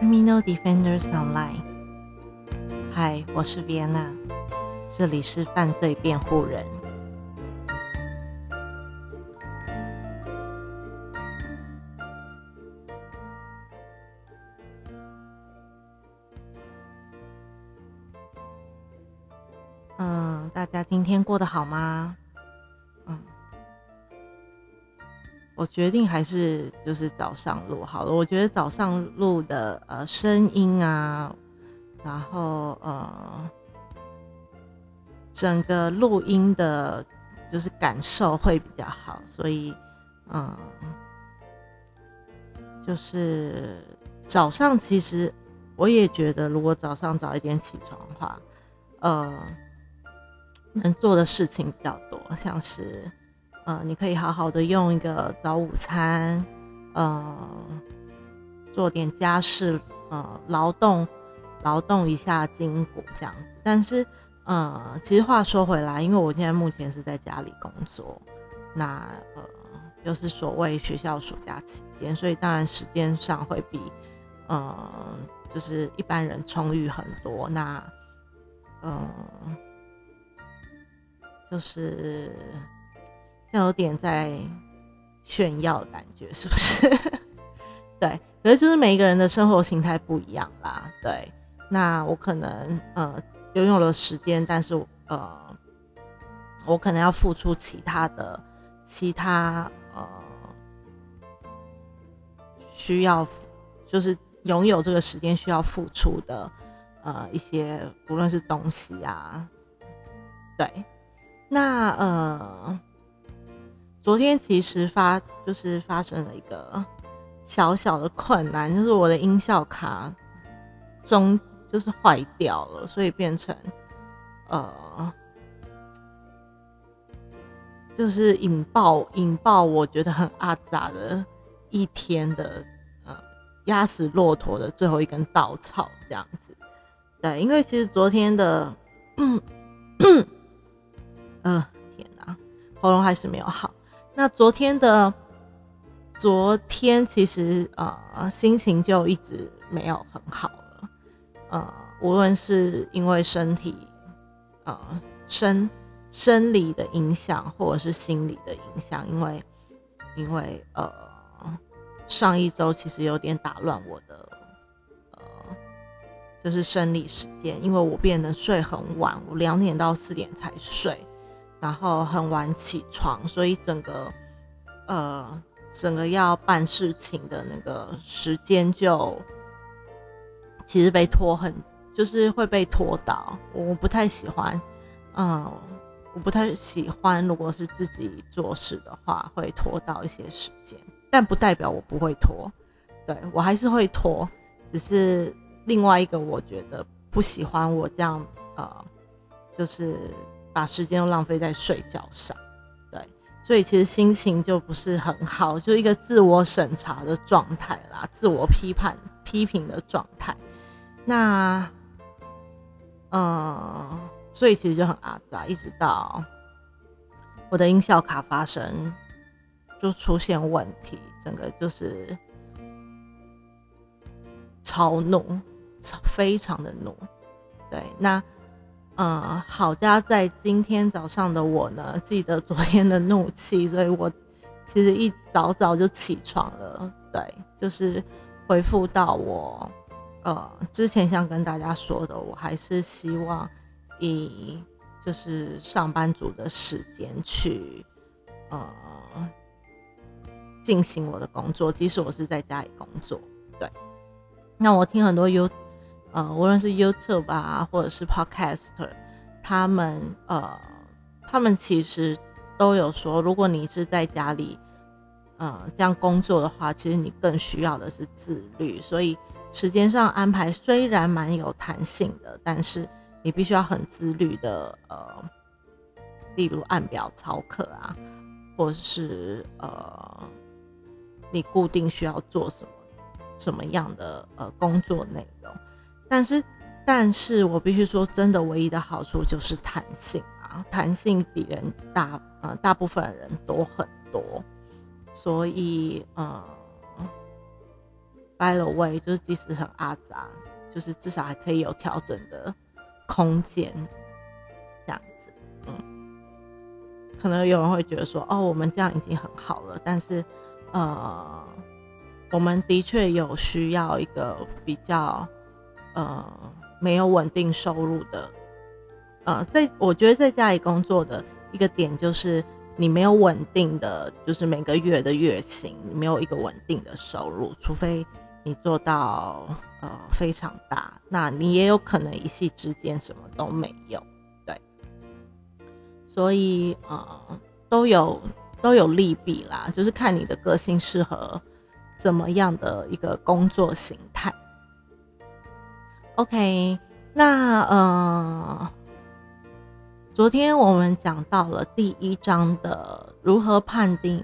Terminal Defenders Online。 嗨，我是 Vienna， 这里是犯罪辩护人。大家今天过得好吗？我决定还是就是早上录好了。我觉得早上录的声音啊，然后整个录音的就是感受会比较好，所以就是早上其实我也觉得，如果早上早一点起床的话，能做的事情比较多，像是你可以好好的用一个早午餐，做点家事，劳动一下筋骨这样子。但是，其实话说回来，因为我现在目前是在家里工作，那又是所谓学校暑假期间，所以当然时间上会比就是一般人充裕很多。那就是像有点在炫耀的感觉，是不是？对，可是就是每一个人的生活形态不一样啦。对，那我可能拥有了时间，但是我可能要付出其他需要，就是拥有这个时间需要付出的一些，无论是东西啊，对，那昨天其实发生了一个小小的困难，就是我的音效卡中就是坏掉了，所以变成就是引爆我觉得很阿杂的一天的压死骆驼的最后一根稻草这样子。对，因为其实昨天的天哪，喉咙还是没有好。那昨天其实心情就一直没有很好了，无论是因为身体生理的影响，或者是心理的影响，因为上一周其实有点打乱我的就是生理时间，因为我变得睡很晚，我2点到4点才睡，然后很晚起床，所以整个要办事情的那个时间就其实被拖很，就是会被拖到。我不太喜欢，如果是自己做事的话，会拖到一些时间，但不代表我不会拖，对，我还是会拖，只是另外一个我觉得不喜欢我这样，就是把时间都浪费在睡觉上。所以其实心情就不是很好，就一个自我审查的状态啦，自我批评的状态。那所以其实就很阿杂，一直到我的音效卡发生就出现问题，整个就是超怒，非常的怒。对，那好家在今天早上的我呢，记得昨天的怒气，所以我其实一早就起床了。对，就是回复到我之前想跟大家说的，我还是希望以就是上班族的时间去进行我的工作，即使我是在家里工作。对，那我听很多无论是 YouTube 啊，或者是 Podcaster， 他们其实都有说，如果你是在家里这样工作的话，其实你更需要的是自律，所以时间上安排虽然蛮有弹性的，但是你必须要很自律的例如按表操课啊，或是你固定需要做什么样的工作内容。但是我必须说，真的唯一的好处就是弹性啊，弹性比人大部分人多很多，所以 by the way， 就是即使很阿杂，就是至少还可以有调整的空间，这样子。嗯，可能有人会觉得说，哦，我们这样已经很好了，但是，我们的确有需要一个比较，没有稳定收入的，我觉得在家里工作的一个点就是，你没有稳定的，就是每个月的月薪，你没有一个稳定的收入，除非你做到非常大，那你也有可能一夕之间什么都没有，对。所以都有利弊啦，就是看你的个性适合怎么样的一个工作形态。OK， 那昨天我们讲到了第一章的如何判定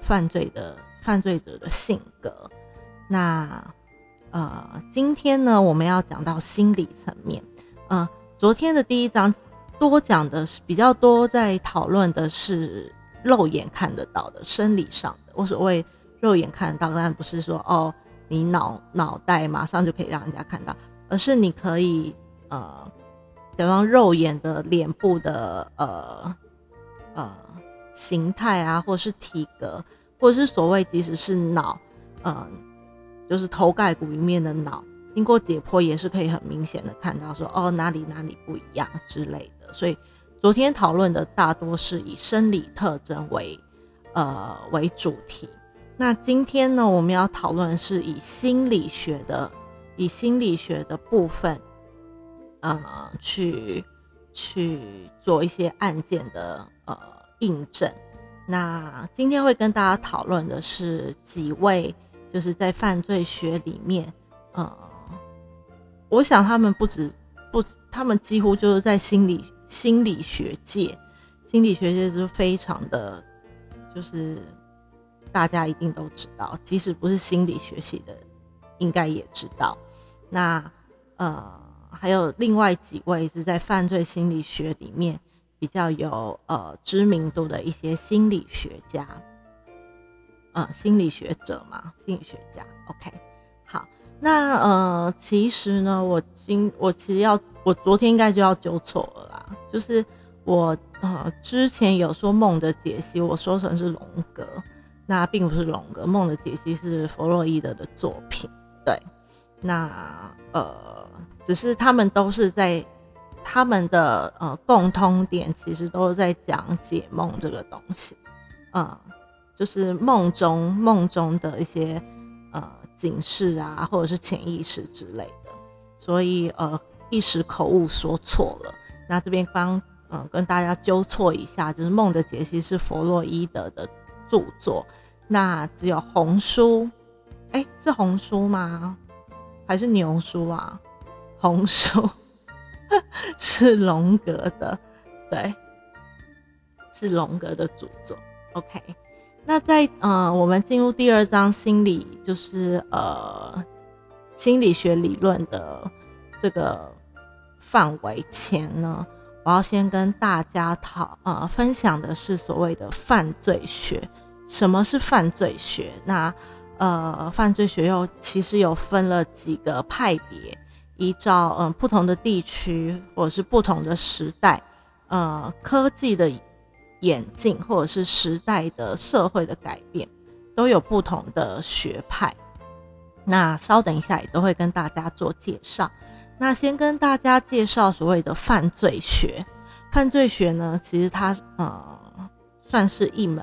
犯罪者的性格。那今天呢，我们要讲到心理层面。昨天的第一章多讲的比较多，在讨论的是肉眼看得到的生理上的。我所谓肉眼看得到，当然不是说哦，你脑袋马上就可以让人家看到，而是你可以假装肉眼的脸部的形态啊，或者是体格，或者是所谓即使是脑，就是头盖骨里面的脑，经过解剖也是可以很明显的看到说哦哪里不一样之类的。所以昨天讨论的大多是以生理特征为主题。那今天呢，我们要讨论是以心理学的部分。去做一些案件的印证。那今天会跟大家讨论的是几位，就是在犯罪学里面，我想他们不止，他们几乎就是在心理学界就是非常的，就是大家一定都知道，即使不是心理学系的，应该也知道。那还有另外几位是在犯罪心理学里面比较有知名度的一些心理学家，心理学者嘛，心理学家。OK， 好，那其实呢，我昨天应该就要纠错了啦，就是我之前有说梦的解析，我说成是荣格，那并不是荣格，梦的解析是弗洛伊德的作品，对，那只是他们都是在他们的共通点，其实都是在讲解梦这个东西，就是梦中的一些警示啊，或者是潜意识之类的，所以一时口误说错了。那这边跟大家纠错一下，就是梦的解析是弗洛伊德的著作，那只有红书，是红书吗？还是牛书啊？红书是荣格的，对，是荣格的著作。OK， 那在我们进入第二章心理，就是心理学理论的这个范围前呢，我要先跟大家分享的是所谓的犯罪学。什么是犯罪学？那犯罪学其实有分了几个派别，依照不同的地区或者是不同的时代，科技的演进或者是时代的社会的改变，都有不同的学派。那稍等一下也都会跟大家做介绍。那先跟大家介绍所谓的犯罪学。犯罪学呢，其实它算是一门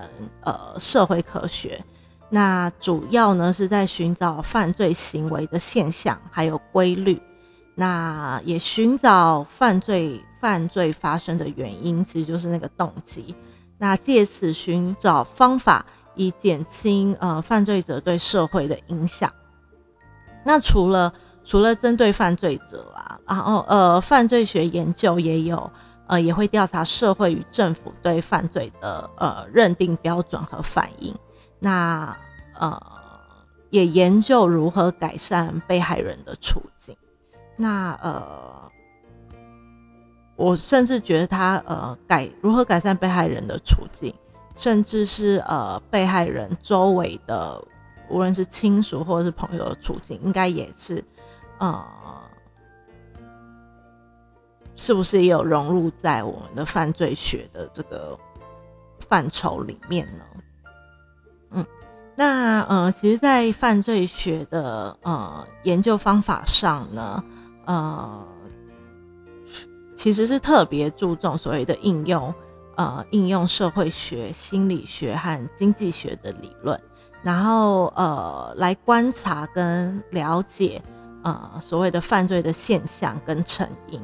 社会科学。那主要呢是在寻找犯罪行为的现象还有规律，那也寻找犯罪发生的原因，其实就是那个动机，那借此寻找方法以减轻犯罪者对社会的影响。那除了针对犯罪者啦，然后犯罪学研究也有也会调查社会与政府对犯罪的认定标准和反应。那也研究如何改善被害人的处境。那我甚至觉得他如何改善被害人的处境，甚至是被害人周围的无论是亲属或者是朋友的处境，应该也是是不是也有融入在我们的犯罪学的这个范畴里面呢？那其实在犯罪学的研究方法上呢，其实是特别注重所谓的应用社会学、心理学和经济学的理论，然后来观察跟了解所谓的犯罪的现象跟成因。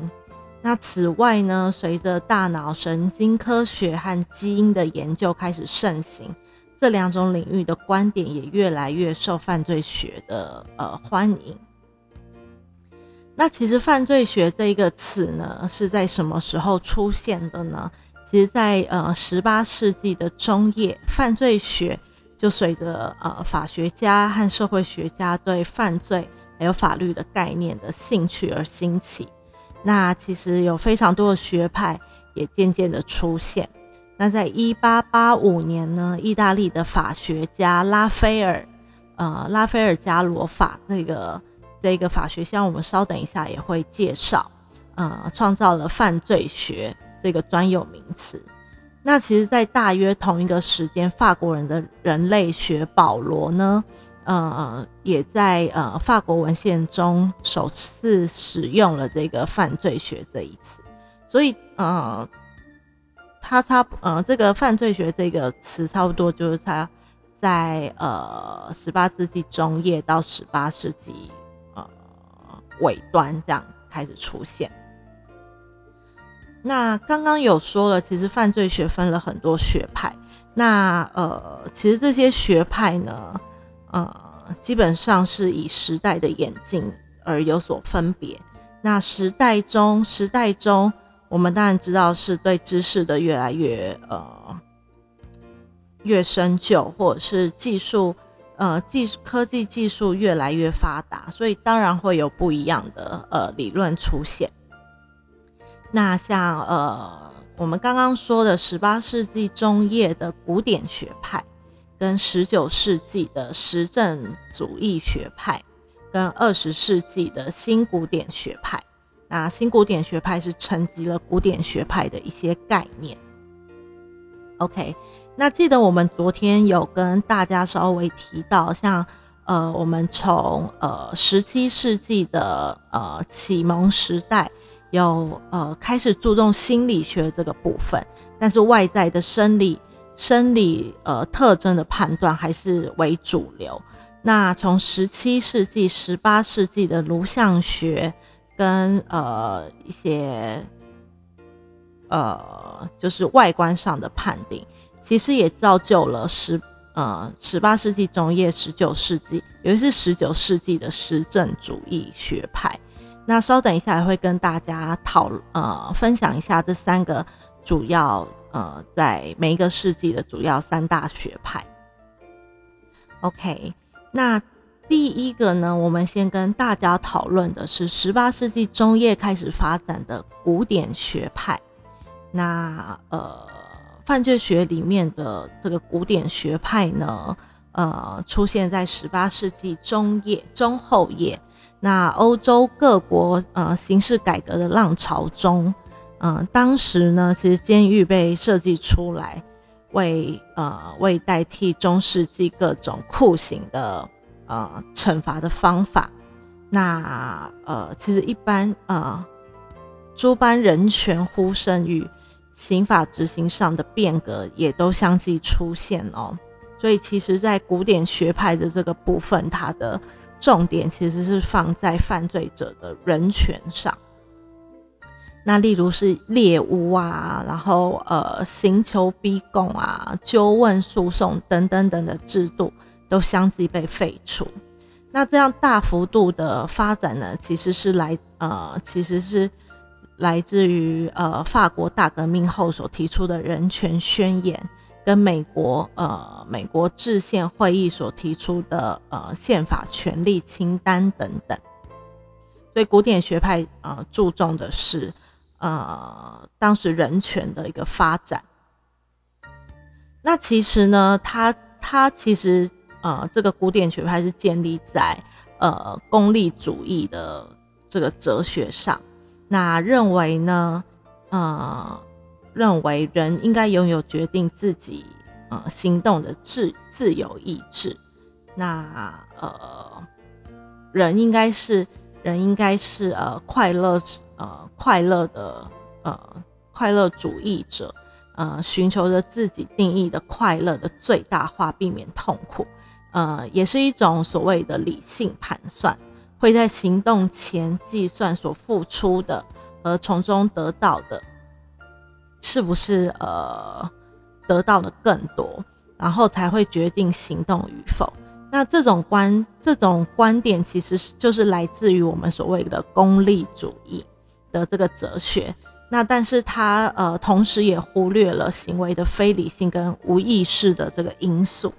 那此外呢，随着大脑神经科学和基因的研究开始盛行，这两种领域的观点也越来越受犯罪学的欢迎。那其实犯罪学这一个词呢，是在什么时候出现的呢？其实在18世纪的中叶，犯罪学就随着法学家和社会学家对犯罪还有法律的概念的兴趣而兴起。那其实有非常多的学派也渐渐的出现。那在1885年呢，意大利的法学家拉斐尔伽罗法这个法学家，我们稍等一下也会介绍，创造了犯罪学这个专有名词。那其实在大约同一个时间，法国人的人类学保罗呢，也在法国文献中首次使用了这个犯罪学这一词，所以这个犯罪学这个词差不多就是它在18世纪中叶到18世纪尾端这样开始出现。那刚刚有说了，其实犯罪学分了很多学派，那其实这些学派呢，基本上是以时代的演进而有所分别。那时代中我们当然知道是对知识的越来越深究，或者是科技技术越来越发达，所以当然会有不一样的理论出现。那像我们刚刚说的18世纪中叶的古典学派，跟19世纪的实证主义学派，跟20世纪的新古典学派。那新古典学派是承袭了古典学派的一些概念。 OK， 那记得我们昨天有跟大家稍微提到，像我们从17世纪的启蒙时代有开始注重心理学这个部分，但是外在的生理特征的判断还是为主流。那从17世纪18世纪的颅相学跟一些就是外观上的判定，其实也造就了18世纪中叶19世纪，尤其是19世纪的实证主义学派。那稍等一下也会跟大家分享一下这三个主要在每一个世纪的主要三大学派。 OK， 那第一个呢，我们先跟大家讨论的是18世纪中叶开始发展的古典学派。那犯罪学里面的这个古典学派呢，出现在18世纪中后叶，那欧洲各国刑事改革的浪潮中，当时呢，其实监狱被设计出来为代替中世纪各种酷刑的惩罚的方法。那其实一般诸般人权呼声与刑法执行上的变革也都相继出现哦。所以其实在古典学派的这个部分，它的重点其实是放在犯罪者的人权上。那例如是猎巫啊，然后刑求逼供啊、纠问诉讼等等等的制度都相继被废除。那这样大幅度的发展呢，其实是来自于法国大革命后所提出的人权宣言，跟美国制宪会议所提出的宪法权利清单等等。所以古典学派注重的是当时人权的一个发展。那其实呢，它其实这个古典学派是建立在功利主义的这个哲学上，那认为呢，认为人应该拥有决定自己行动的自由意志，那人应该是快乐主义者，寻求着自己定义的快乐的最大化，避免痛苦，也是一种所谓的理性盘算，会在行动前计算所付出的和从中得到的是不是得到的更多，然后才会决定行动与否。那这种观点其实就是来自于我们所谓的功利主义的这个哲学，那但是它同时也忽略了行为的非理性跟无意识的这个因素，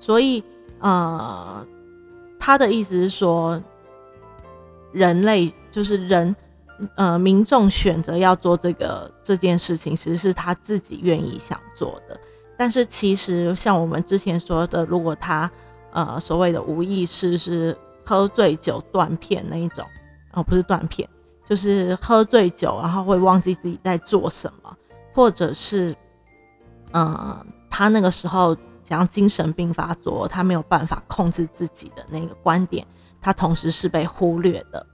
所以他的意思是说，人类就是人民众选择要做这件事情，其实是他自己愿意想做的，但是其实像我们之前说的，如果他所谓的无意识是喝醉酒断片那一种，不是断片，就是喝醉酒然后会忘记自己在做什么，或者是他那个时候想要精神病发作，他没有办法控制自己的那个观点，他同时是被忽略的。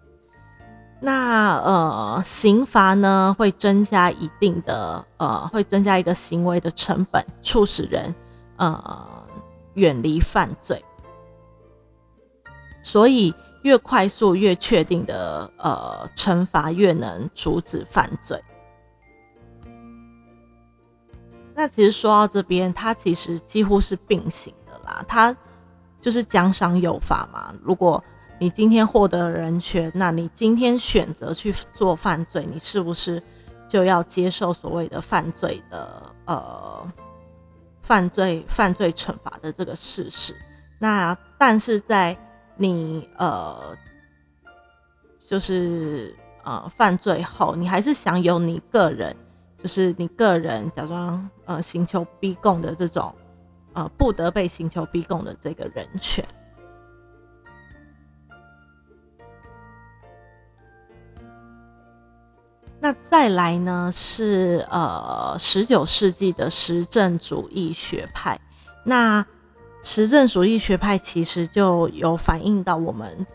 那刑罚呢会增加一定的会增加一个行为的成本，促使人远离犯罪，所以越快速越确定的惩罚越能阻止犯罪。那其实说到这边，它其实几乎是并行的啦，它就是奖赏有罚嘛，如果你今天获得人权，那你今天选择去做犯罪，你是不是就要接受所谓的犯罪的犯罪惩罚的这个事实？那但是在你就是犯罪后，你还是享有你个人，就是你个人假装刑求逼供的这种不得被刑求逼供的这个人权。那再来呢是19世纪的实证主义学派，那实证主义学派其实就有反映到我们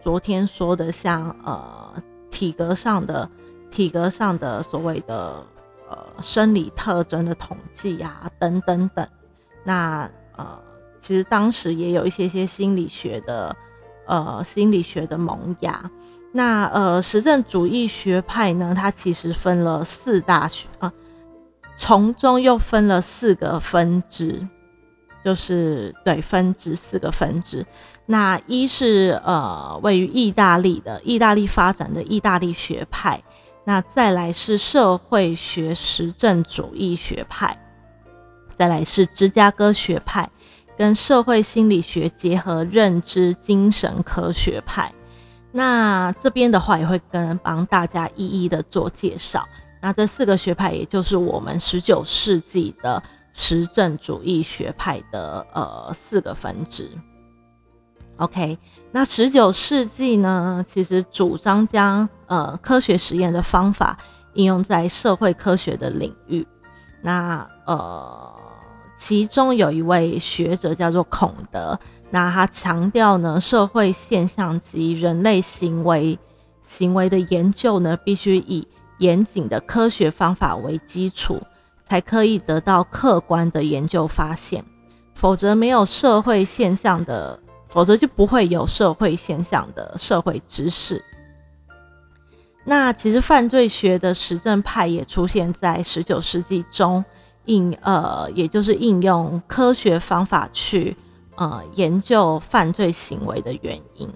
昨天说的像体格上的所谓的生理特征的统计啊等等，那其实当时也有一些心理学的萌芽。那实证主义学派呢，它其实分了四大学，从中又分了四个分支，就是对分支四个分支。那一是位于意大利发展的意大利学派，那再来是社会学实证主义学派，再来是芝加哥学派，跟社会心理学结合认知精神科学派。那这边的话也会帮大家一一的做介绍。那这四个学派也就是我们19世纪的实证主义学派的四个分支。OK， 那19世纪呢，其实主张将科学实验的方法应用在社会科学的领域。那其中有一位学者叫做孔德，那他强调呢，社会现象及人类行为的研究呢，必须以严谨的科学方法为基础，才可以得到客观的研究发现，否则就不会有社会现象的社会知识。那其实犯罪学的实证派也出现在19世纪中，也就是应用科学方法去研究犯罪行为的原因。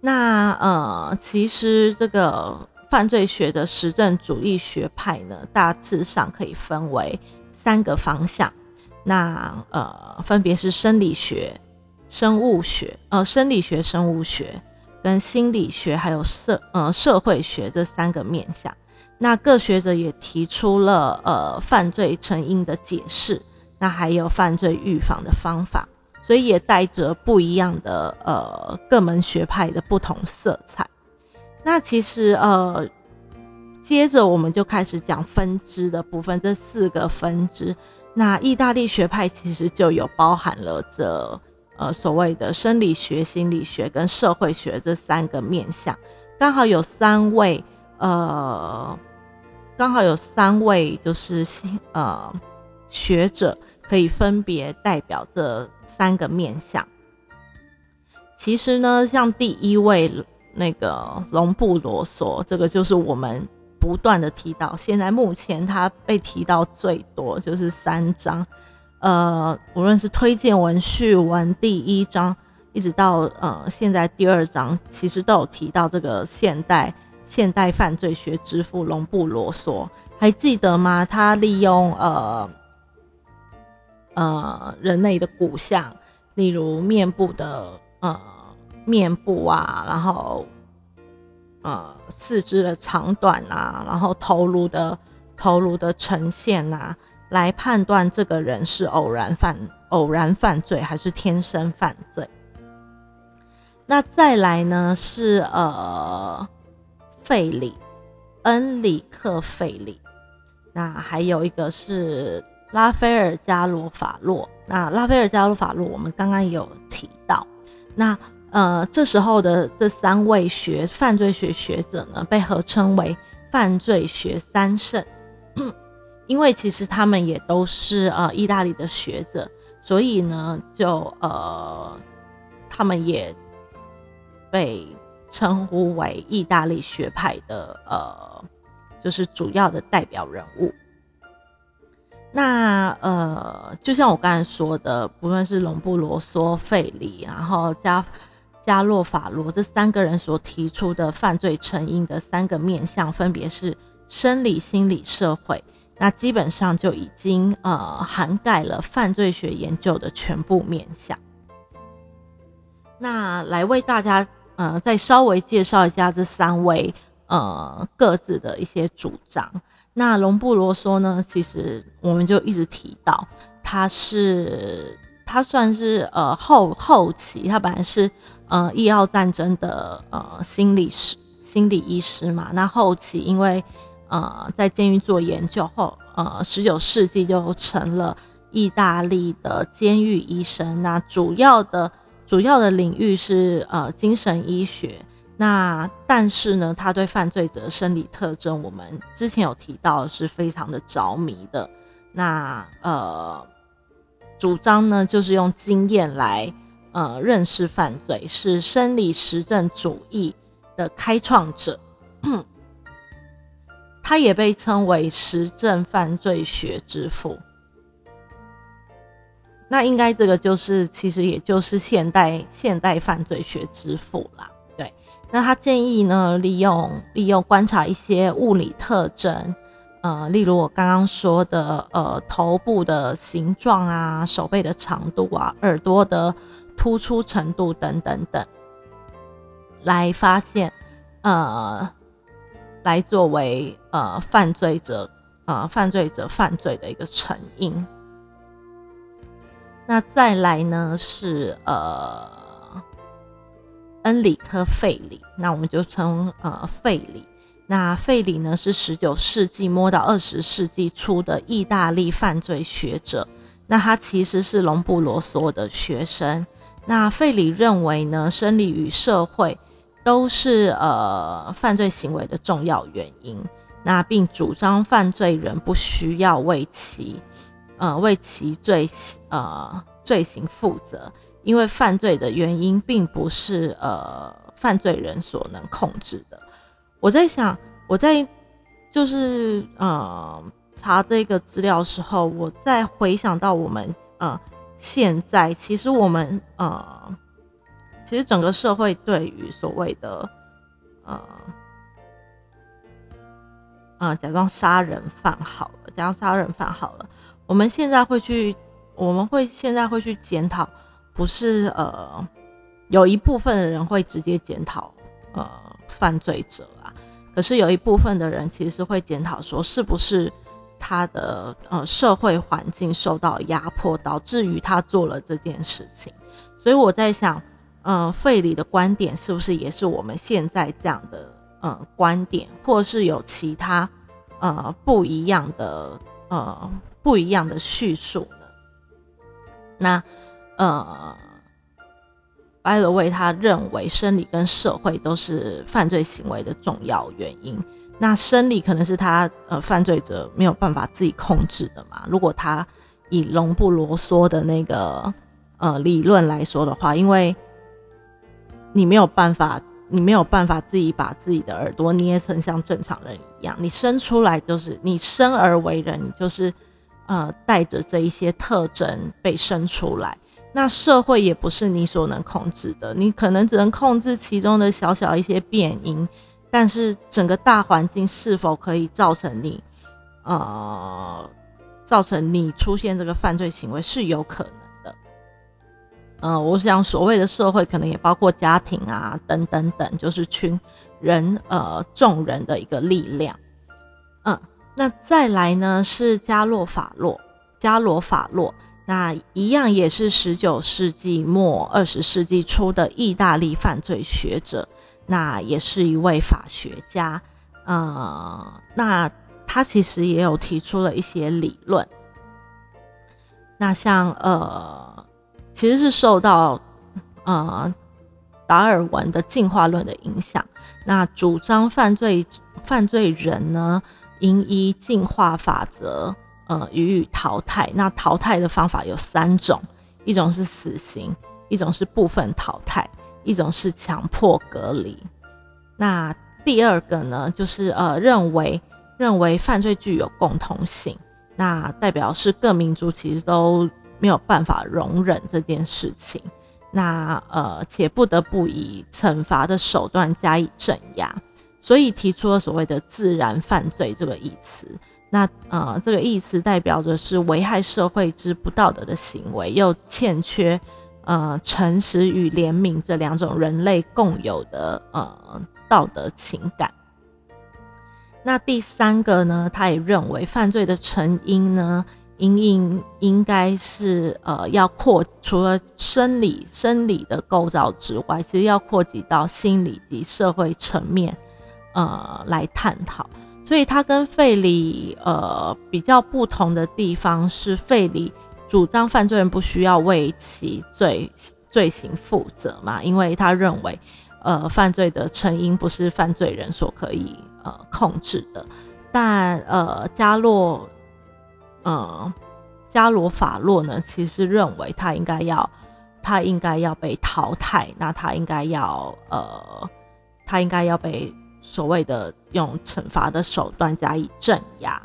那其实这个犯罪学的实证主义学派呢，大致上可以分为三个方向，那分别是生理学生物学跟心理学，还有社会学这三个面向。那各学者也提出了犯罪成因的解释，那还有犯罪预防的方法，所以也带着不一样的各门学派的不同色彩。那其实接着我们就开始讲分支的部分，这4个分支。那意大利学派其实就有包含了这所谓的生理学、心理学跟社会学这3个面向，刚好有3位就是学者可以分别代表这3个面向。其实呢，像第1位那个隆布罗索，这个就是我们不断的提到，现在目前他被提到最多就是3章，无论是推荐文、序文第1章一直到现在第2章，其实都有提到这个现代犯罪学之父隆布罗索，还记得吗？他利用人类的骨相，例如面部的面部啊，然后四肢的长短啊，然后头颅的呈现啊，来判断这个人是偶然犯罪还是天生犯罪。那再来呢是费里，恩里克费里，那还有一个是拉斐尔加罗法洛。那拉斐尔加罗法洛我们刚刚有提到，那这时候的这3位犯罪学学者呢，被合称为犯罪学3圣，因为其实他们也都是意大利的学者，所以呢就他们也被称呼为意大利学派的就是主要的代表人物。那就像我刚才说的，不论是隆布罗索、费里，然后加洛法罗这3个人所提出的犯罪成因的3个面向，分别是生理、心理、社会，那基本上就已经涵盖了犯罪学研究的全部面向。那来为大家再稍微介绍一下这3位各自的一些主张。那隆布罗索呢，其实我们就一直提到他算是后期，他本来是意奥战争的心理医师嘛，那后期因为在监狱做研究后，19世纪就成了意大利的监狱医生。那主要的领域是精神医学。那但是呢，他对犯罪者的生理特征，我们之前有提到是非常的着迷的。那主张呢，就是用经验来认识犯罪，是生理实证主义的开创者。他也被称为实证犯罪学之父。那应该这个就是，其实也就是现代犯罪学之父啦。那他建议呢，利用观察一些物理特征，例如我刚刚说的头部的形状啊，手背的长度啊，耳朵的突出程度等等，来发现来作为犯罪者犯罪的一个成因。那再来呢是恩里克费里，那我们就称费里。那费里呢是19世纪末到20世纪初的意大利犯罪学者，那他其实是隆布罗索的学生。那费里认为呢，生理与社会都是犯罪行为的重要原因，那并主张犯罪人不需要为其罪行负责，因为犯罪的原因并不是犯罪人所能控制的。我在就是查这个资料的时候，我在回想到我们现在其实我们其实整个社会对于所谓的假装杀人犯好了，我们现在会去检讨，不是有一部分的人会直接检讨犯罪者啊，可是有一部分的人其实会检讨说，是不是他的社会环境受到压迫，导致于他做了这件事情。所以我在想费里的观点是不是也是我们现在这样的观点，或是有其他不一样的叙述呢？那by the way， 他认为生理跟社会都是犯罪行为的重要原因。那生理可能是他犯罪者没有办法自己控制的嘛。如果他以龙布罗梭的那个理论来说的话，因为你没有办法自己把自己的耳朵捏成像正常人一样，你生出来就是你生而为人，你就是带着这一些特征被生出来。那社会也不是你所能控制的，你可能只能控制其中的小小一些变因，但是整个大环境是否可以造成你出现这个犯罪行为是有可能的。我想所谓的社会可能也包括家庭啊等等等，就是众人的一个力量。那再来呢是伽罗法洛，那一样也是19世纪末20世纪初的意大利犯罪学者，那也是一位法学家。那他其实也有提出了一些理论，那像其实是受到达尔文的进化论的影响，那主张犯罪人呢应依进化法则予以淘汰。那淘汰的方法有三种，一种是死刑，一种是部分淘汰，一种是强迫隔离。那第二个呢就是认为犯罪具有共同性，那代表是各民族其实都没有办法容忍这件事情，那且不得不以惩罚的手段加以镇压，所以提出了所谓的自然犯罪这个义词。那这个意思代表着是危害社会之不道德的行为，又欠缺诚实与怜悯这两种人类共有的道德情感。那第三个呢，他也认为犯罪的成因呢应该是要除了生理的构造之外，其实要扩及到心理及社会层面来探讨。所以他跟费里比较不同的地方是，费里主张犯罪人不需要为其罪行负责嘛，因为他认为犯罪的成因不是犯罪人所可以控制的。但伽罗法洛呢其实认为他应该要被淘汰，那他应该要被所谓的用惩罚的手段加以镇压。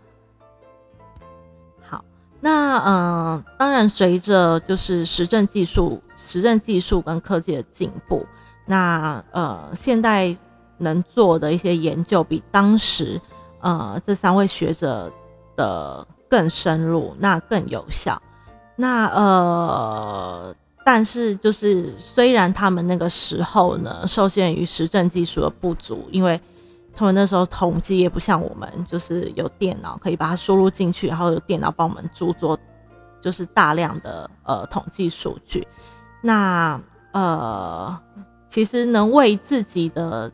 好，那当然随着就是实证技术跟科技的进步，那现代能做的一些研究比当时这三位学者的更深入，那更有效。那但是就是虽然他们那个时候呢受限于实证技术的不足，因为他们那时候统计也不像我们，就是有电脑可以把它输入进去，然后有电脑帮我们著作就是大量的统计数据。那其实能为自己的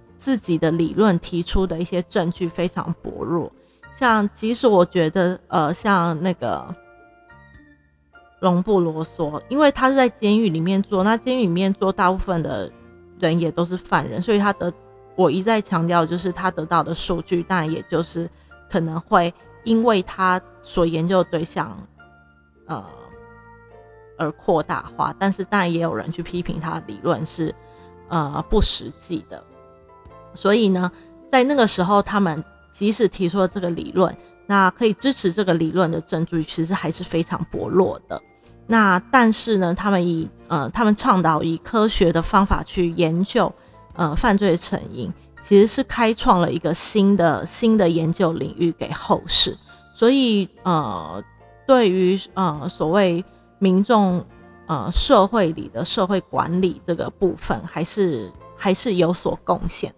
理论提出的一些证据非常薄弱。像即使我觉得像那个龙布罗梭，因为他是在监狱里面做，那监狱里面做大部分的人也都是犯人，所以他我一再强调就是他得到的数据，但也就是可能会因为他所研究的对象而扩大化，但是当然也有人去批评他的理论是不实际的。所以呢在那个时候他们即使提出了这个理论，那可以支持这个理论的证据其实还是非常薄弱的。那但是呢他们倡导以科学的方法去研究犯罪成因，其实是开创了一个新的研究领域给后世。所以对于所谓民众社会里的社会管理这个部分还是有所贡献。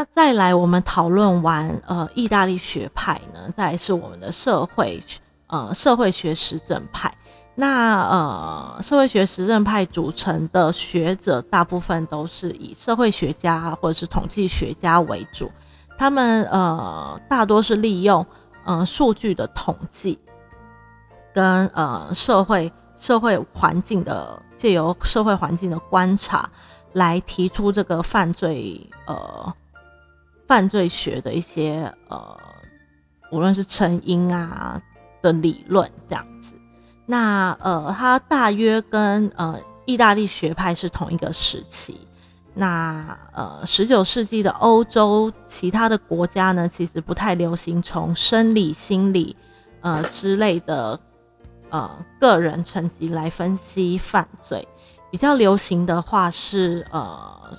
那再来我们讨论完意大利学派呢，再来是我们的社会学实证派。那社会学实证派组成的学者大部分都是以社会学家或者是统计学家为主，他们大多是利用数据的统计跟社会环境的，藉由社会环境的观察来提出这个犯罪学的一些无论是成因啊的理论这样子。那它大约跟意大利学派是同一个时期。那19世纪的欧洲其他的国家呢，其实不太流行从生理心理之类的个人成绩来分析犯罪，比较流行的话是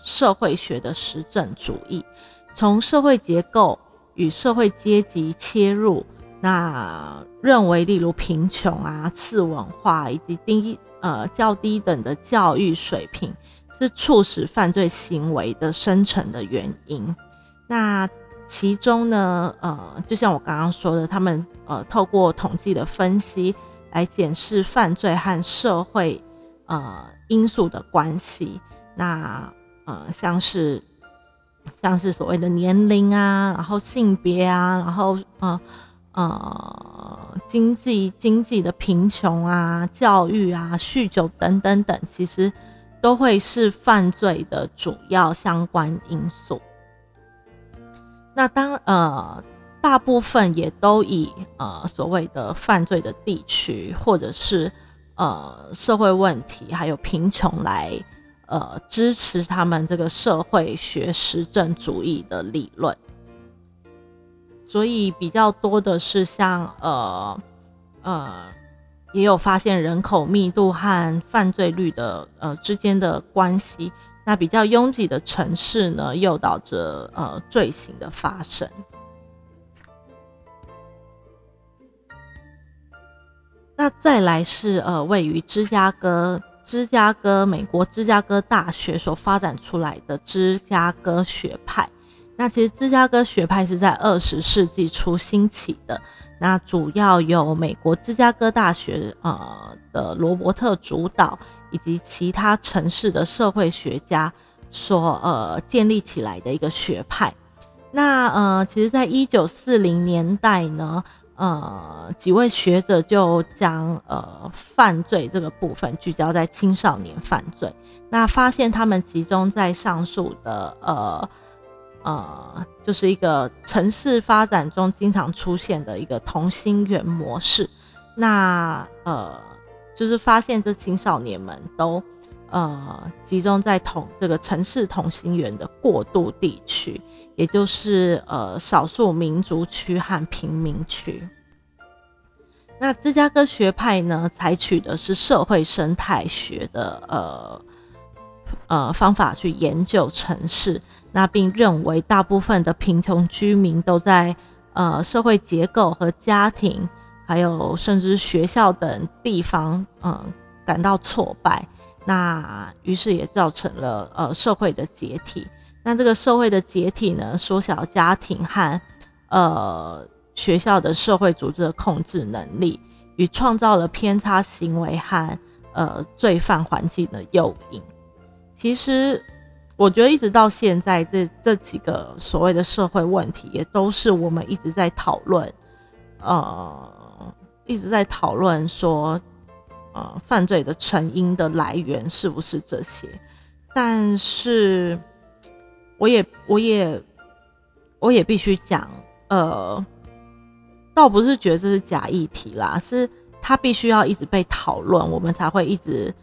社会学的实证主义，从社会结构与社会阶级切入，那认为例如贫穷啊、次文化以及较低等的教育水平是促使犯罪行为的生成的原因。那其中呢就像我刚刚说的，他们透过统计的分析来检视犯罪和社会因素的关系。那像是所谓的年龄啊，然后性别啊，然后经济的贫穷啊、教育啊、酗酒等等等，其实都会是犯罪的主要相关因素。那大部分也都以所谓的犯罪的地区或者是社会问题还有贫穷来支持他们这个社会学实证主义的理论，所以比较多的是像也有发现人口密度和犯罪率的之间的关系。那比较拥挤的城市呢，诱导着罪行的发生。那再来是位于美国芝加哥大学所发展出来的芝加哥学派。那其实芝加哥学派是在20世纪初兴起的，那主要由美国芝加哥大学的罗伯特主导，以及其他城市的社会学家所建立起来的一个学派。那其实在1940年代呢，几位学者就将犯罪这个部分聚焦在青少年犯罪，那发现他们集中在上述的就是一个城市发展中经常出现的一个同心圆模式。那就是发现这青少年们都集中在这个城市同心圆的过渡地区，也就是少数民族区和贫民区。那芝加哥学派呢，采取的是社会生态学的方法去研究城市，那并认为大部分的贫穷居民都在社会结构和家庭还有甚至学校等地方感到挫败，那于是也造成了社会的解体。那这个社会的解体呢，缩小家庭和学校的社会组织的控制能力，与创造了偏差行为和罪犯环境的诱因。其实我觉得一直到现在，这几个所谓的社会问题也都是我们一直在讨论说犯罪的成因的来源是不是这些。但是我也必须讲，倒不是觉得这是假议题啦，是它必须要一直被讨论，我们才会一直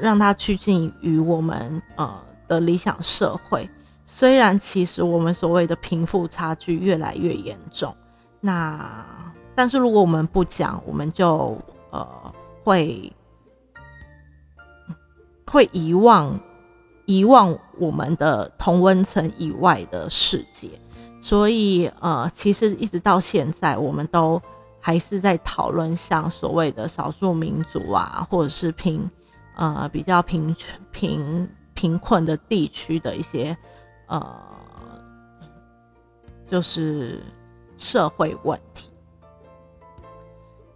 让它趋近于我们的理想社会。虽然其实我们所谓的贫富差距越来越严重，但是如果我们不讲，我们就会遗忘我们的同温层以外的世界。所以其实一直到现在，我们都还是在讨论像所谓的少数民族啊，或者是比较贫困的地区的一些就是社会问题。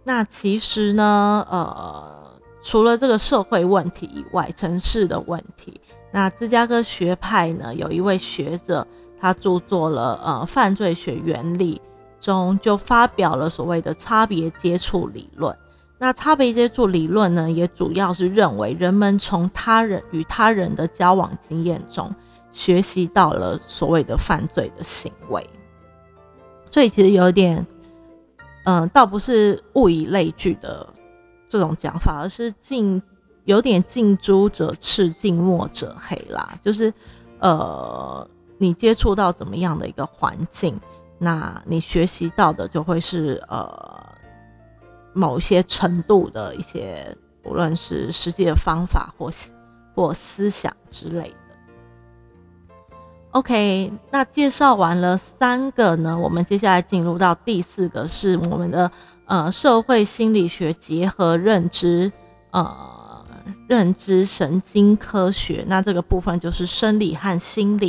那其实呢，除了这个社会问题以外，城市的问题，那芝加哥学派呢，有一位学者，他著作了《犯罪学原理》中就发表了所谓的差别接触理论。那差别接触理论呢，也主要是认为人们从与他人的交往经验中学习到了所谓的犯罪的行为。所以其实有点倒不是物以类聚的这种讲法，而是有点近朱者赤，近墨者黑啦。就是你接触到怎么样的一个环境，那你学习到的就会是某些程度的一些，无论是实际的方法或思想之类的。 OK， 那介绍完了三个呢，我们接下来进入到第四个，是我们的社会心理学结合认知神经科学。那这个部分就是生理和心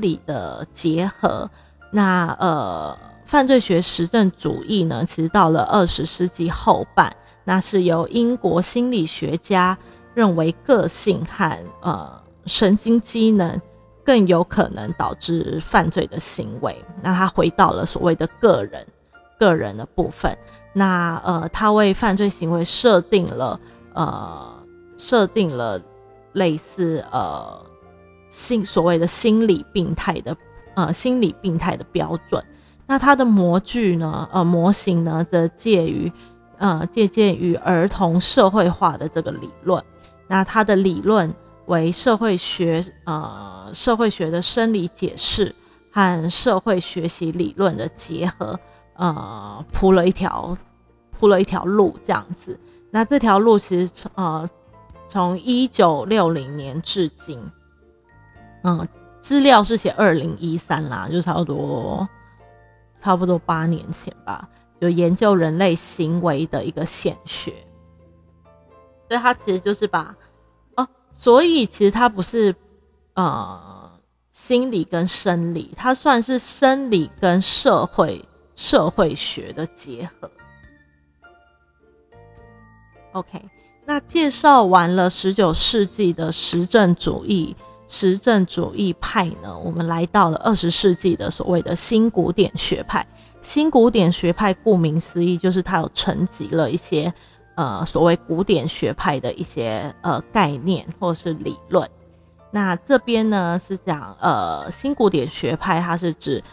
理的结合。那犯罪学实证主义呢，其实到了20世纪后半，那是由英国心理学家认为个性和神经机能更有可能导致犯罪的行为。那他回到了所谓的个人的部分。那他为犯罪行为设定了类似所谓的心理病态的标准。那它的模型呢，则借鉴于儿童社会化的这个理论。那它的理论为社会学的生理解释和社会学习理论的结合，铺了一条路这样子。那这条路其实从1960年至今，资料是写2013啦，就差不多8年前吧，就研究人类行为的一个显学。所以它其实就是所以其实它不是心理跟生理，它算是生理跟社会学的结合。 OK， 那介绍完了19世纪的实证主义派呢，我们来到了20世纪的所谓的新古典学派。新古典学派顾名思义，就是它有承袭了一些所谓古典学派的一些概念或是理论。那这边呢是讲新古典学派，它是指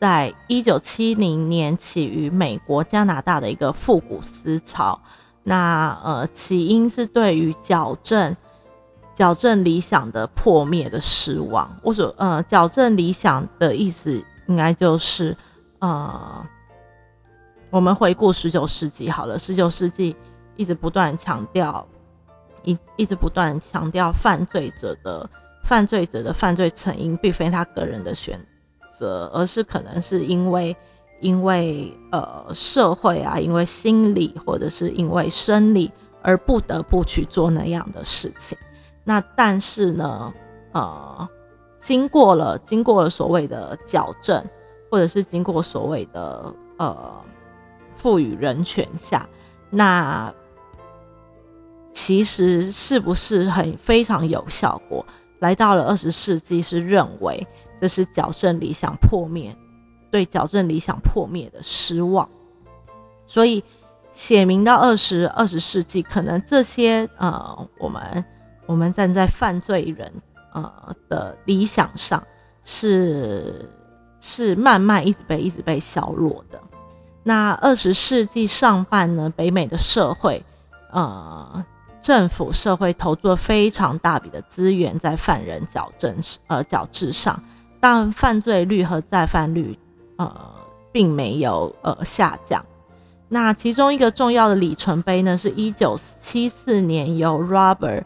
在1970年起于美国、加拿大的一个复古思潮。那起因是对于矫正理想的破灭的失望。我说矫正理想的意思应该就是我们回顾19世纪好了，19世纪一直不断强调犯罪者的犯罪成因并非他个人的选择，而是可能是因为社会啊，因为心理或者是因为生理而不得不去做那样的事情。那但是呢，经过了所谓的矫正，或者是经过所谓的赋予人权下，那其实是不是非常有效果？来到了20世纪，是认为这是对矫正理想破灭的失望，所以写明到20世纪，可能这些我们站在犯罪人的理想上是慢慢一直被削弱的。那20世纪上半呢，北美的社会政府社会投注了非常大笔的资源在犯人矫治上，但犯罪率和再犯率并没有下降。那其中一个重要的里程碑呢，是1974年由Robert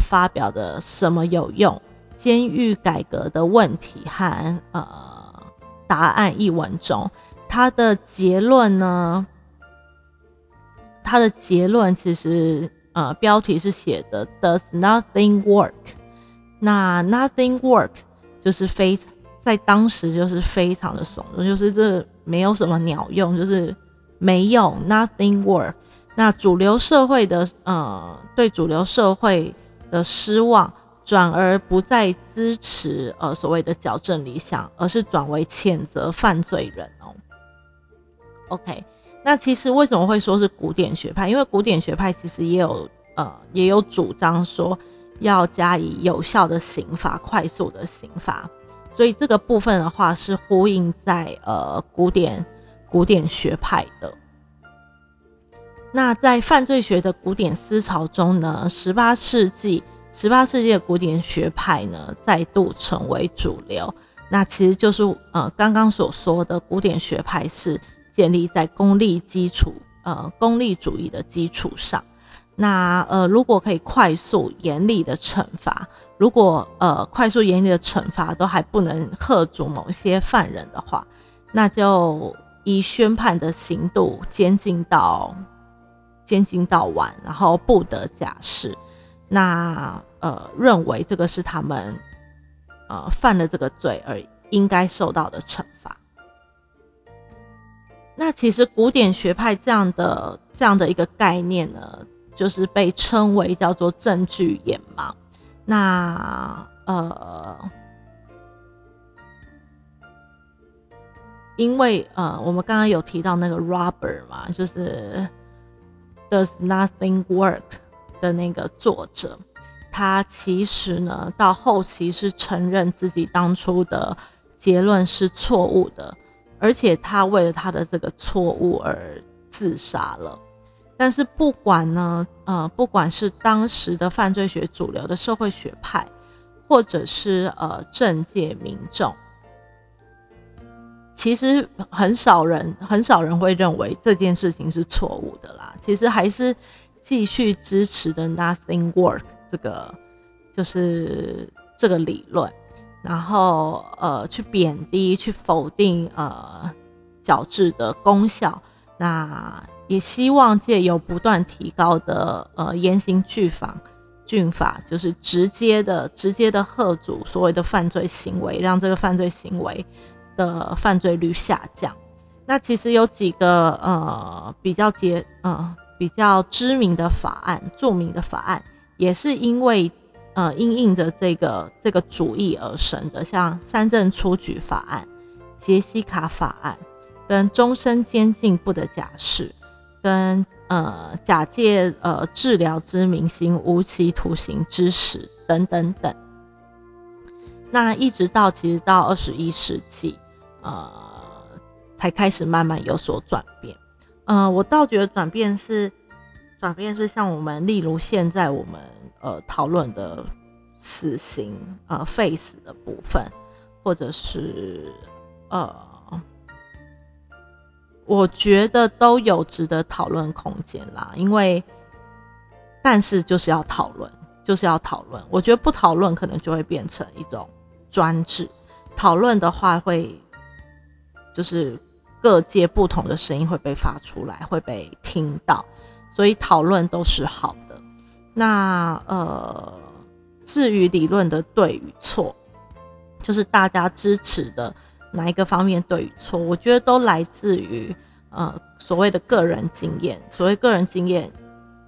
发表的《什么有用？监狱改革的问题和答案》一文中，他的结论其实标题是写的 Does Nothing Work？ 那 Nothing Work 就是非在当时就是非常的怂，就是这没有什么鸟用，就是没用 nothing work。 那主流社会的对主流社会的失望，转而不再支持所谓的矫正理想，而是转为谴责犯罪人哦。OK， 那其实为什么会说是古典学派？因为古典学派其实也有主张说要加以有效的刑罚、快速的刑罚，所以这个部分的话是呼应在古典学派的。那在犯罪学的古典思潮中呢，18世纪的古典学派呢再度成为主流。那其实就是刚刚所说的古典学派是建立在功利主义的基础上。那如果可以快速严厉的惩罚，如果快速严厉的惩罚都还不能吓阻某些犯人的话，那就以宣判的刑度监禁到晚，然后不得假释。那认为这个是他们犯了这个罪而应该受到的惩罚。那其实古典学派这样的一个概念呢，就是被称为叫做证据掩盲。那因为我们刚刚有提到那个 Robert 嘛，就是 Does Nothing Work 的那个作者，他其实呢到后期是承认自己当初的结论是错误的，而且他为了他的这个错误而自杀了。但是不管是当时的犯罪学主流的社会学派，或者是政界民众，其实很少人会认为这件事情是错误的啦。其实还是继续支持的 nothing work 这个理论，然后去贬低、去否定矫治的功效。那也希望借由不断提高的严刑峻法，就是直接的吓阻所谓的犯罪行为，让这个犯罪行为的犯罪率下降。那其实有几个比较知名的法案，著名的法案，也是因为因应着这个主义而生的，像三证出局法案、杰西卡法案，跟终身监禁不得假释，跟假借治疗之名行无期徒刑之实等等。那一直到其实到21世纪才开始慢慢有所转变。我倒觉得转变是像我们例如现在我们讨论的死刑废死的部分，或者是我觉得都有值得讨论空间啦，因为但是就是要讨论。我觉得不讨论可能就会变成一种专制，讨论的话会就是各界不同的声音会被发出来，会被听到，所以讨论都是好的。那至于理论的对与错，就是大家支持的哪一个方面对与错，我觉得都来自于所谓的个人经验。所谓个人经验，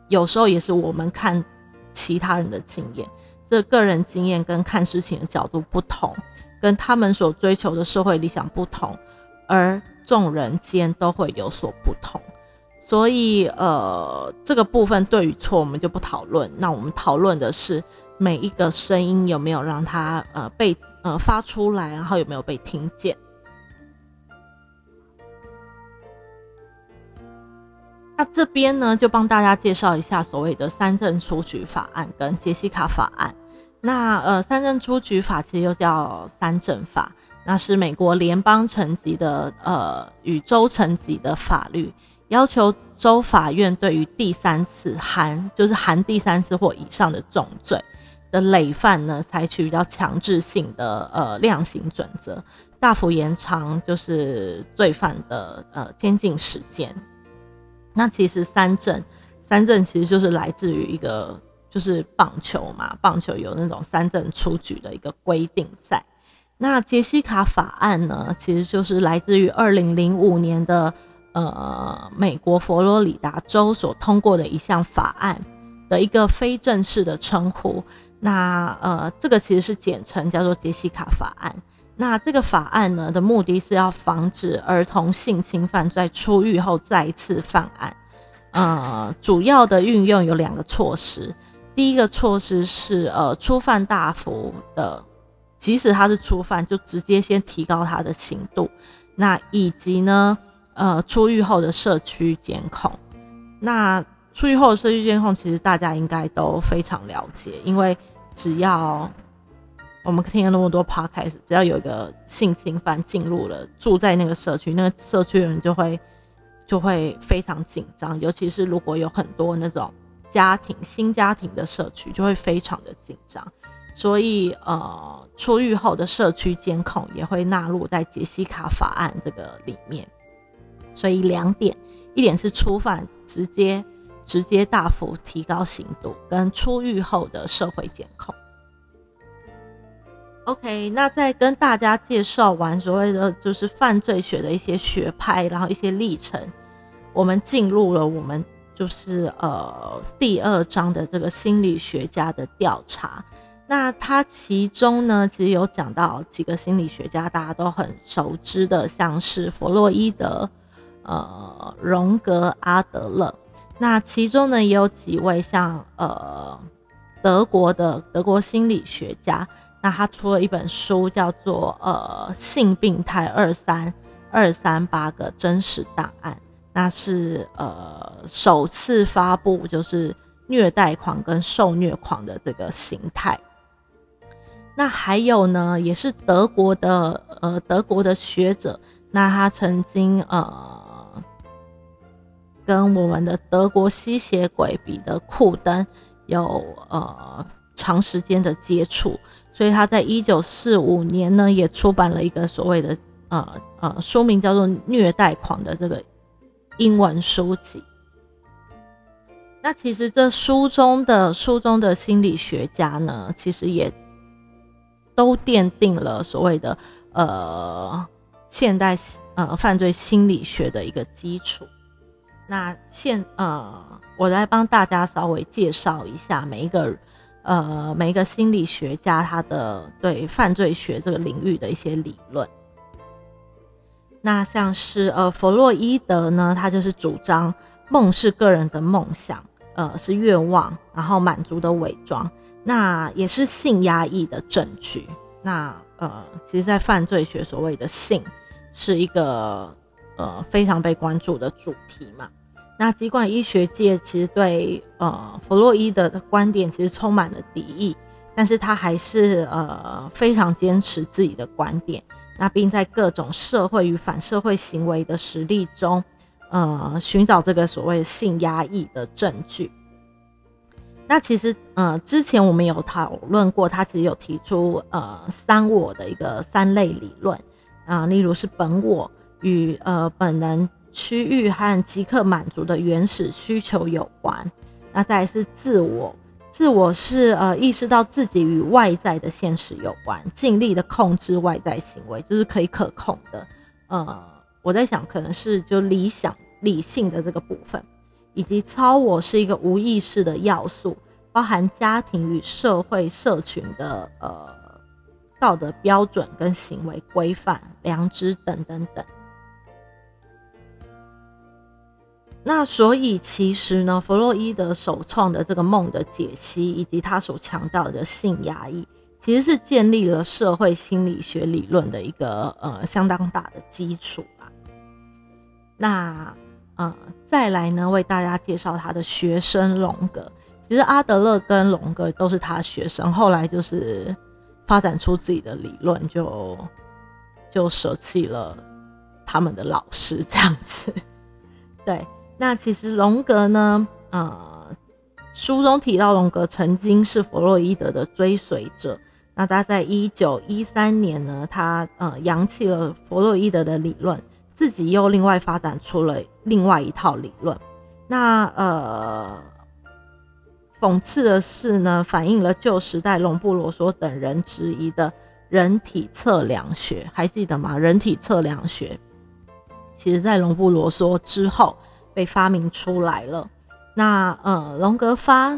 有时候也是我们看其他人的经验，这个人经验跟看事情的角度不同，跟他们所追求的社会理想不同，而众人间都会有所不同。所以这个部分对与错我们就不讨论，那我们讨论的是每一个声音有没有让它被发出来，然后有没有被听见。那这边呢就帮大家介绍一下所谓的三证出局法案跟杰西卡法案。那三证出局法其实又叫三证法，那是美国联邦层级的与州层级的法律，要求州法院对于第三次含第三次或以上的重罪的累犯呢，采取比较强制性的量刑准则，大幅延长就是罪犯的监禁时间。那其实三证其实就是来自于一个就是棒球嘛，棒球有那种三证出局的一个规定在。那杰西卡法案呢，其实就是来自于2005年的美国佛罗里达州所通过的一项法案的一个非正式的称呼。那这个其实是简称，叫做杰西卡法案。那这个法案呢的目的是要防止儿童性侵犯在出狱后再次犯案。主要的运用有两个措施。第一个措施是初犯大幅的，即使他是初犯，就直接先提高他的刑度。那以及呢出狱后的社区监控。那出狱后的社区监控其实大家应该都非常了解，因为只要我们听了那么多 podcast， 只要有一个性侵犯进入了住在那个社区，那个社区的人就会非常紧张，尤其是如果有很多那种新家庭的社区，就会非常的紧张。所以出狱后的社区监控也会纳入在杰西卡法案这个里面。所以两点，一点是初犯直接大幅提高刑度，跟出狱后的社会监控。OK， 那在跟大家介绍完所谓的就是犯罪学的一些学派，然后一些历程，我们进入了我们就是第二章的这个心理学家的调查。那它其中呢，其实有讲到几个心理学家大家都很熟知的，像是弗洛伊德、荣格、阿德勒。那其中呢也有几位像德国心理学家，那他出了一本书叫做性病态23238个真实档案，那是首次发布就是虐待狂跟受虐狂的这个形态。那还有呢，也是德国的学者，那他曾经跟我们的德国吸血鬼彼得库登有长时间的接触，所以他在1945年呢也出版了一个所谓的书名叫做《虐待狂》的这个英文书籍。那其实这书中的心理学家呢，其实也都奠定了所谓的现代犯罪心理学的一个基础。那我来帮大家稍微介绍一下每一个心理学家他的对犯罪学这个领域的一些理论。那像是弗洛伊德呢，他就是主张梦是个人的梦想，是愿望，然后满足的伪装，那也是性压抑的证据。那其实在犯罪学所谓的性是一个非常被关注的主题嘛。那尽管医学界其实对弗洛伊德的观点其实充满了敌意，但是他还是非常坚持自己的观点，那并在各种社会与反社会行为的实例中寻找这个所谓性压抑的证据。那其实之前我们有讨论过，他其实有提出三我的一个三类理论例如是本我与本能区域和即刻满足的原始需求有关。那再来是自我，自我是意识到自己与外在的现实有关，尽力的控制外在行为，就是可以可控的我在想可能是就理性的这个部分。以及超我是一个无意识的要素，包含家庭与社会社群的道德标准跟行为规范、良知等。那所以其实呢，弗洛伊德首创的这个梦的解析以及他所强调的性压抑，其实是建立了社会心理学理论的一个相当大的基础啦。那再来呢，为大家介绍他的学生荣格。其实阿德勒跟荣格都是他学生，后来就是发展出自己的理论，就舍弃了他们的老师这样子。对，那其实荣格呢，书中提到荣格曾经是弗洛伊德的追随者。那他在1913年呢，他扬弃了弗洛伊德的理论，自己又另外发展出了另外一套理论。那讽刺的是呢，反映了旧时代隆布罗索等人质疑的人体测量学，还记得吗？人体测量学其实在隆布罗梭之后被发明出来了。那荣格分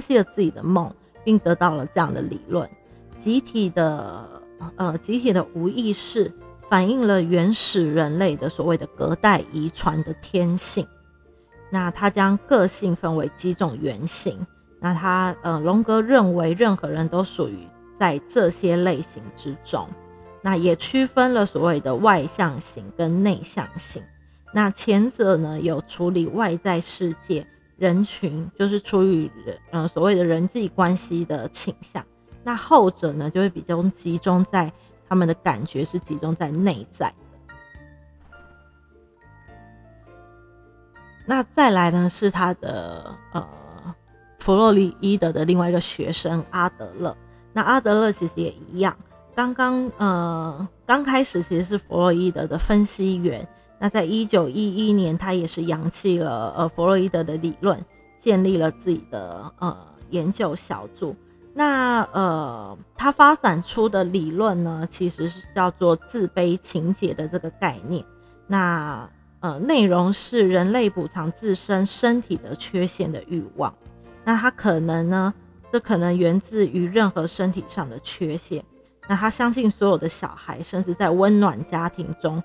析了自己的梦，并得到了这样的理论：集体的无意识反映了原始人类的所谓的隔代遗传的天性。那他将个性分为几种原型，那他荣格认为任何人都属于在这些类型之中。那也区分了所谓的外向型跟内向型。那前者呢，有处理外在世界、人群，就是出于所谓的人际关系的倾向。那后者呢，就会比较集中在他们的感觉是集中在内在的。那再来呢，是他的弗洛伊德的另外一个学生阿德勒。那阿德勒其实也一样，刚开始其实是弗洛伊德的分析员。那在1911年他也是扬弃了弗洛伊德的理论，建立了自己的研究小组。那他发展出的理论呢，其实是叫做自卑情结的这个概念。那内容是人类补偿自身身体的缺陷的欲望。那他可能呢，这可能源自于任何身体上的缺陷。那他相信所有的小孩，甚至在温暖家庭中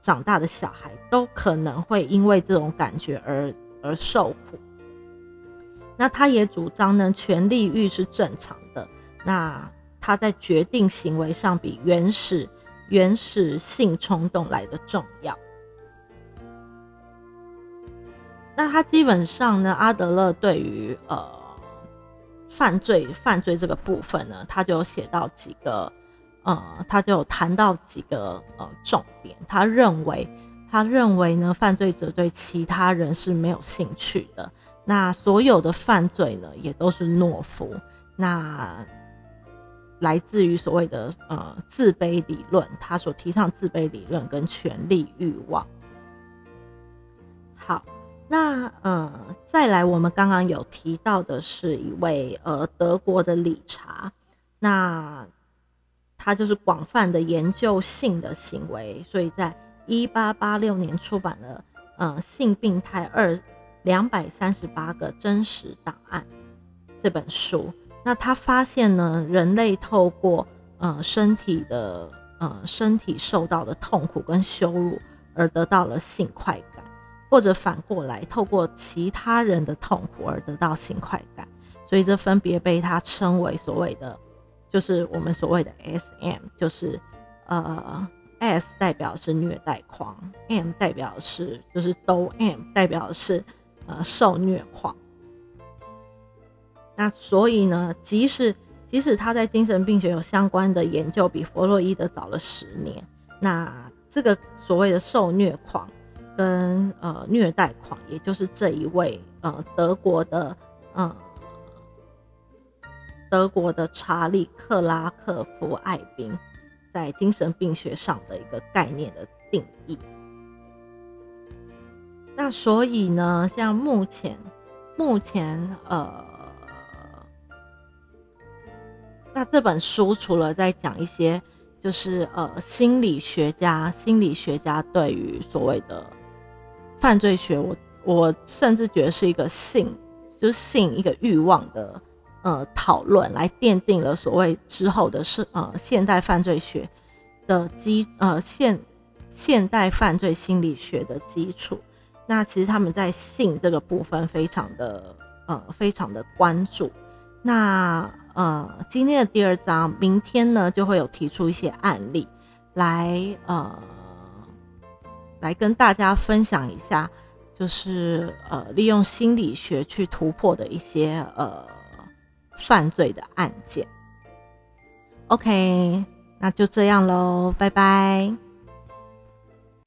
长大的小孩，都可能会因为这种感觉而受苦。那他也主张呢，权力欲是正常的。那他在决定行为上比原始性冲动来的重要。那他基本上呢，阿德勒对于犯罪这个部分呢，他就写到几个他就谈到几个重点。他认为呢，犯罪者对其他人是没有兴趣的。那所有的犯罪呢，也都是懦夫。那来自于所谓的自卑理论，他所提倡自卑理论跟权力欲望。好，那再来我们刚刚有提到的是一位德国的理查，那他就是广泛的研究性的行为，所以在1886年出版了性病态238个真实档案这本书。那他发现呢，人类透过身体受到的痛苦跟羞辱而得到了性快感，或者反过来透过其他人的痛苦而得到性快感。所以这分别被他称为所谓的，就是我们所谓的 SM， 就是S 代表是虐待狂， M 代表是就是都 M 代表是受虐狂。那所以呢，即使他在精神病学有相关的研究比弗洛伊德早了10年，那这个所谓的受虐狂跟虐待狂，也就是这一位德国的查理克拉克夫艾宾在精神病学上的一个概念的定义。那所以呢，像目前那这本书除了在讲一些就是心理学家对于所谓的犯罪学，我甚至觉得是一个性一个欲望的讨论，来奠定了所谓之后的现代犯罪学的现代犯罪心理学的基础。那其实他们在性这个部分非常的关注。那今天的第2章，明天呢就会有提出一些案例来跟大家分享一下，就是利用心理学去突破的一些犯罪的案件。OK， 那就这样咯，拜拜。